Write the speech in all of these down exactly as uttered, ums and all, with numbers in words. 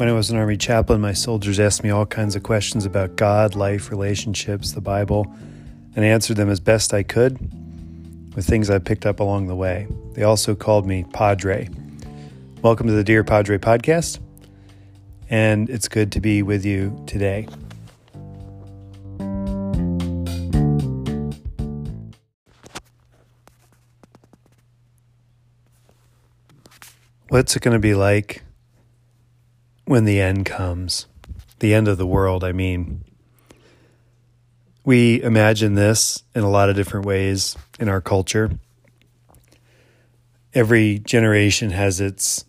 When I was an Army chaplain, my soldiers asked me all kinds of questions about God, life, relationships, the Bible, and I answered them as best I could with things I picked up along the way. They also called me Padre. Welcome to the Dear Padre podcast, and it's good to be with you today. What's it going to be like when the end comes? The end of the world, I mean. We imagine this in a lot of different ways in our culture. Every generation has its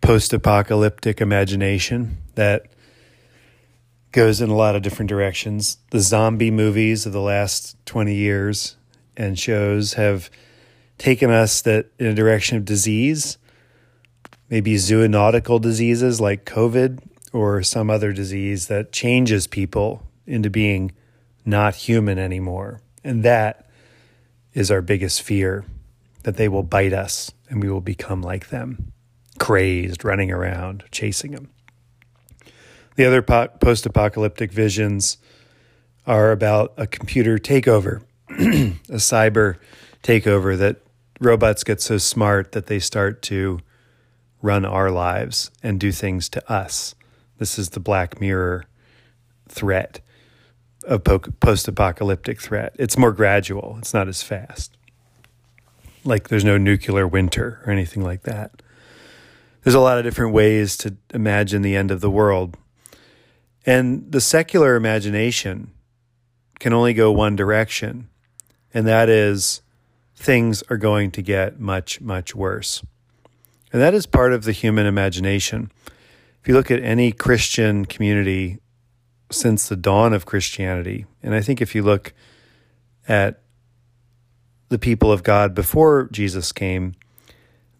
post-apocalyptic imagination that goes in a lot of different directions. The zombie movies of the last twenty years and shows have taken us that in a direction of disease, maybe zoonotical diseases like COVID or some other disease that changes people into being not human anymore. And that is our biggest fear, that they will bite us and we will become like them, crazed, running around, chasing them. The other po- post-apocalyptic visions are about a computer takeover, a cyber takeover, that robots get so smart that they start to run our lives and do things to us. This is the Black Mirror threat, a post-apocalyptic threat. It's more gradual. It's not as fast. Like there's no nuclear winter or anything like that. There's a lot of different ways to imagine the end of the world. And the secular imagination can only go one direction, and that is things are going to get much, much worse. And that is part of the human imagination. If you look at any Christian community since the dawn of Christianity, and I think if you look at the people of God before Jesus came,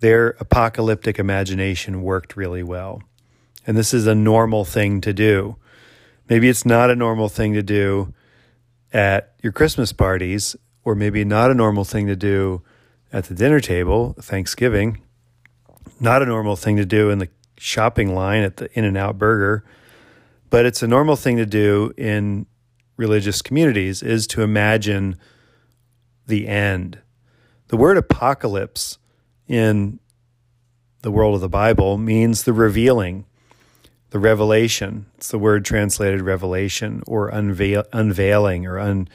their apocalyptic imagination worked really well. And this is a normal thing to do. Maybe it's not a normal thing to do at your Christmas parties, or maybe not a normal thing to do at the dinner table, Thanksgiving. Not a normal thing to do in the shopping line at the In-N-Out Burger, but it's a normal thing to do in religious communities, is to imagine the end. The word apocalypse in the world of the Bible means the revealing, the revelation. It's the word translated revelation, or unveil, unveiling or, un,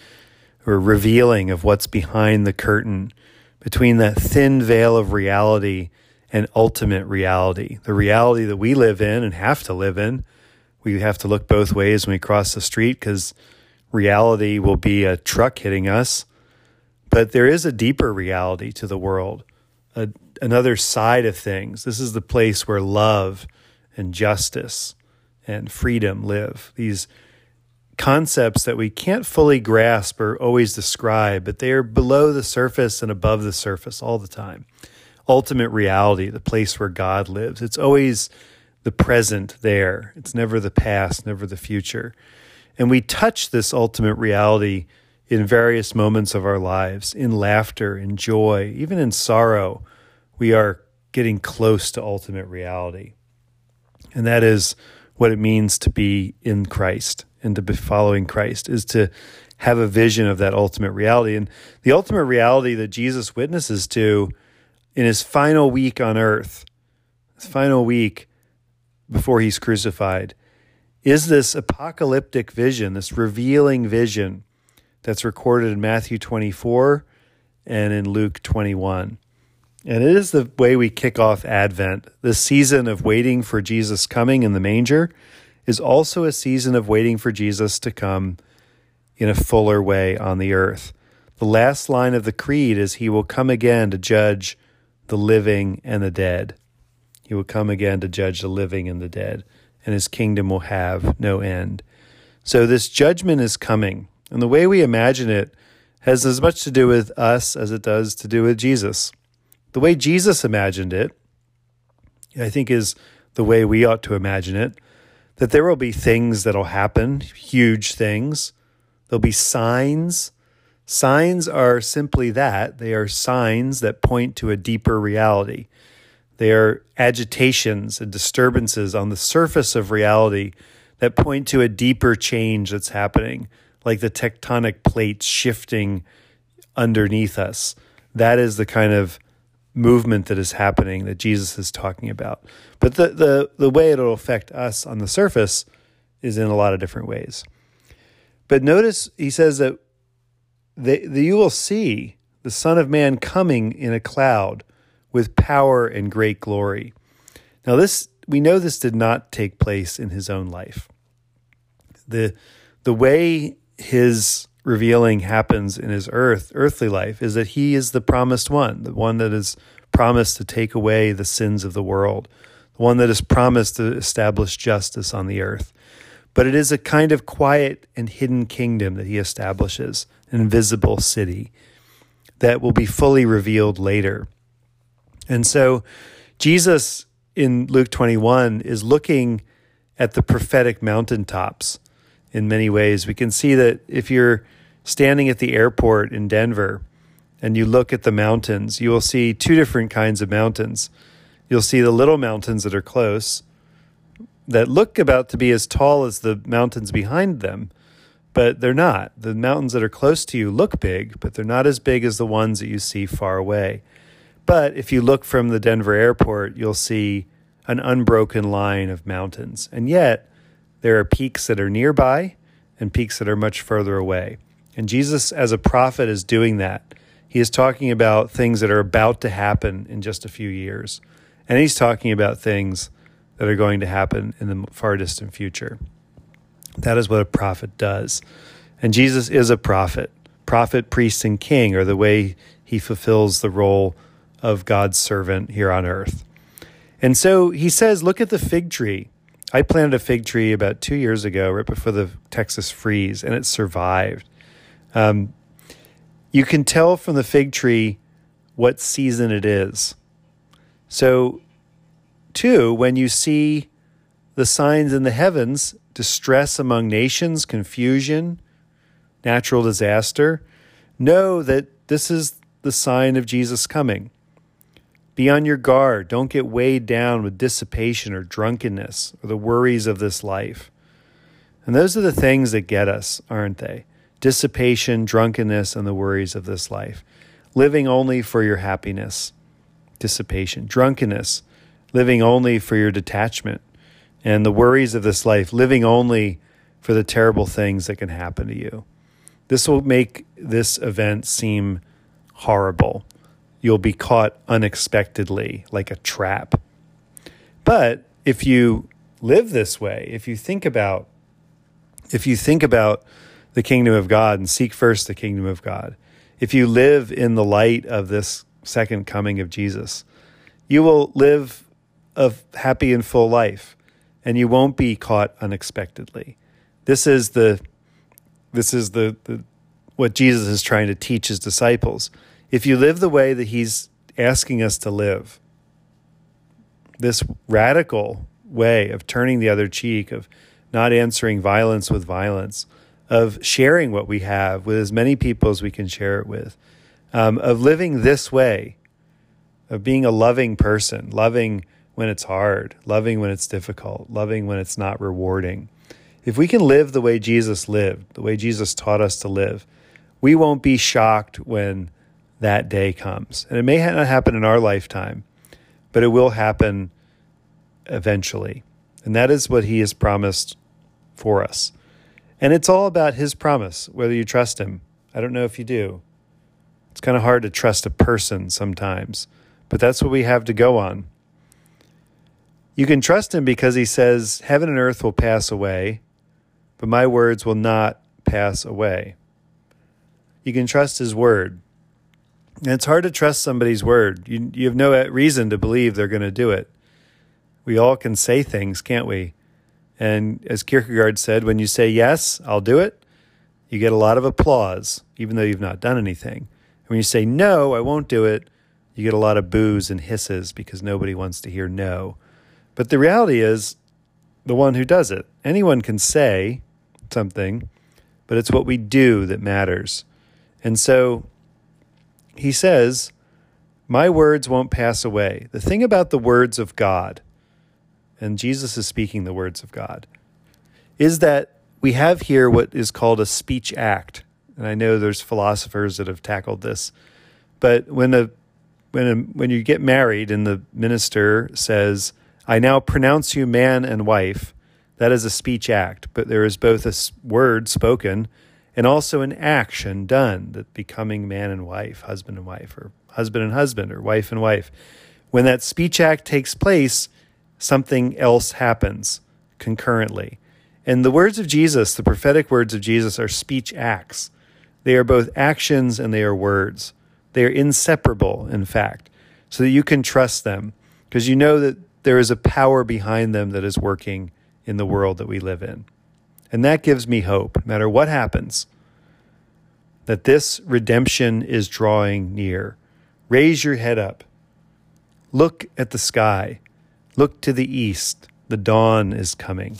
or revealing of what's behind the curtain, between that thin veil of reality and ultimate reality, the reality that we live in and have to live in. We have to look both ways when we cross the street, because reality will be a truck hitting us. But there is a deeper reality to the world, a, another side of things. This is the place where love and justice and freedom live. These concepts that we can't fully grasp or always describe, but they are below the surface and above the surface all the time. Ultimate reality, the place where God lives. It's always the present there. It's never the past, never the future. And we touch this ultimate reality in various moments of our lives, in laughter, in joy, even in sorrow. We are getting close to ultimate reality. And that is what it means to be in Christ and to be following Christ, is to have a vision of that ultimate reality. And the ultimate reality that Jesus witnesses to in his final week on earth, his final week before he's crucified, is this apocalyptic vision, this revealing vision that's recorded in Matthew twenty-four and in Luke twenty-one. And it is the way we kick off Advent. The season of waiting for Jesus coming in the manger is also a season of waiting for Jesus to come in a fuller way on the earth. The last line of the creed is, he will come again to judge the living and the dead. He will come again to judge the living and the dead, and his kingdom will have no end. So this judgment is coming, and the way we imagine it has as much to do with us as it does to do with Jesus. The way Jesus imagined it, I think, is the way we ought to imagine it, that there will be things that'll happen, huge things. There'll be signs. Signs are simply that. They are signs that point to a deeper reality. They are agitations and disturbances on the surface of reality that point to a deeper change that's happening, like the tectonic plates shifting underneath us. That is the kind of movement that is happening that Jesus is talking about. But the the, the way it'll affect us on the surface is in a lot of different ways. But notice he says that the, the, you will see the Son of Man coming in a cloud with power and great glory. Now this, we know this did not take place in his own life. The, the way his revealing happens in his earth, earthly life is that he is the promised one, the one that is promised to take away the sins of the world, the one that is promised to establish justice on the earth. But it is a kind of quiet and hidden kingdom that he establishes, an invisible city that will be fully revealed later. And so Jesus in Luke twenty-one is looking at the prophetic mountaintops in many ways. We can see that if you're standing at the airport in Denver and you look at the mountains, you will see two different kinds of mountains. You'll see the little mountains that are close, that look about to be as tall as the mountains behind them, but they're not. The mountains that are close to you look big, but they're not as big as the ones that you see far away. But if you look from the Denver airport, you'll see an unbroken line of mountains. And yet, there are peaks that are nearby and peaks that are much further away. And Jesus, as a prophet, is doing that. He is talking about things that are about to happen in just a few years. And he's talking about things that are going to happen in the far distant future. That is what a prophet does. And Jesus is a prophet. Prophet, priest, and king are the way he fulfills the role of God's servant here on earth. And so he says, look at the fig tree. I planted a fig tree about two years ago, right before the Texas freeze, and it survived. Um, you can tell from the fig tree what season it is. So Two, when you see the signs in the heavens, distress among nations, confusion, natural disaster, know that this is the sign of Jesus coming. Be on your guard. Don't get weighed down with dissipation or drunkenness or the worries of this life. And those are the things that get us, aren't they? Dissipation, drunkenness, and the worries of this life. Living only for your happiness. Dissipation, drunkenness. Living only for your detachment and the worries of this life, living only for the terrible things that can happen to you. This will make this event seem horrible. You'll be caught unexpectedly, like a trap. But if you live this way, if you think about, if you think about the kingdom of God and seek first the kingdom of God, if you live in the light of this second coming of Jesus, you will live a happy and full life, and you won't be caught unexpectedly. This is the, this is the, the what Jesus is trying to teach his disciples. If you live the way that he's asking us to live, this radical way of turning the other cheek, of not answering violence with violence, of sharing what we have with as many people as we can share it with, um, of living this way, of being a loving person, loving when it's hard, loving when it's difficult, loving when it's not rewarding. If we can live the way Jesus lived, the way Jesus taught us to live, we won't be shocked when that day comes. And it may not happen in our lifetime, but it will happen eventually. And that is what he has promised for us. And it's all about his promise, whether you trust him. I don't know if you do. It's kind of hard to trust a person sometimes, but that's what we have to go on. You can trust him because he says, heaven and earth will pass away, but my words will not pass away. You can trust his word. And it's hard to trust somebody's word. You, you have no reason to believe they're going to do it. We all can say things, can't we? And as Kierkegaard said, when you say, yes, I'll do it, you get a lot of applause, even though you've not done anything. And when you say, no, I won't do it, you get a lot of boos and hisses because nobody wants to hear no. But the reality is the one who does it. Anyone can say something, but it's what we do that matters. And so he says, My words won't pass away. The thing about the words of God, and Jesus is speaking the words of God, is that we have here what is called a speech act. And I know there's philosophers that have tackled this. But when a when a, when you get married and the minister says, I now pronounce you man and wife, that is a speech act. But there is both a word spoken and also an action done, that becoming man and wife, husband and wife, or husband and husband, or wife and wife. When that speech act takes place, something else happens concurrently. And the words of Jesus, the prophetic words of Jesus, are speech acts. They are both actions and they are words. They are inseparable, in fact, so that you can trust them, because you know that there is a power behind them that is working in the world that we live in. And that gives me hope, no matter what happens, that this redemption is drawing near. Raise your head up. Look at the sky. Look to the east. The dawn is coming.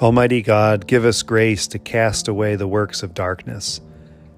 Almighty God, give us grace to cast away the works of darkness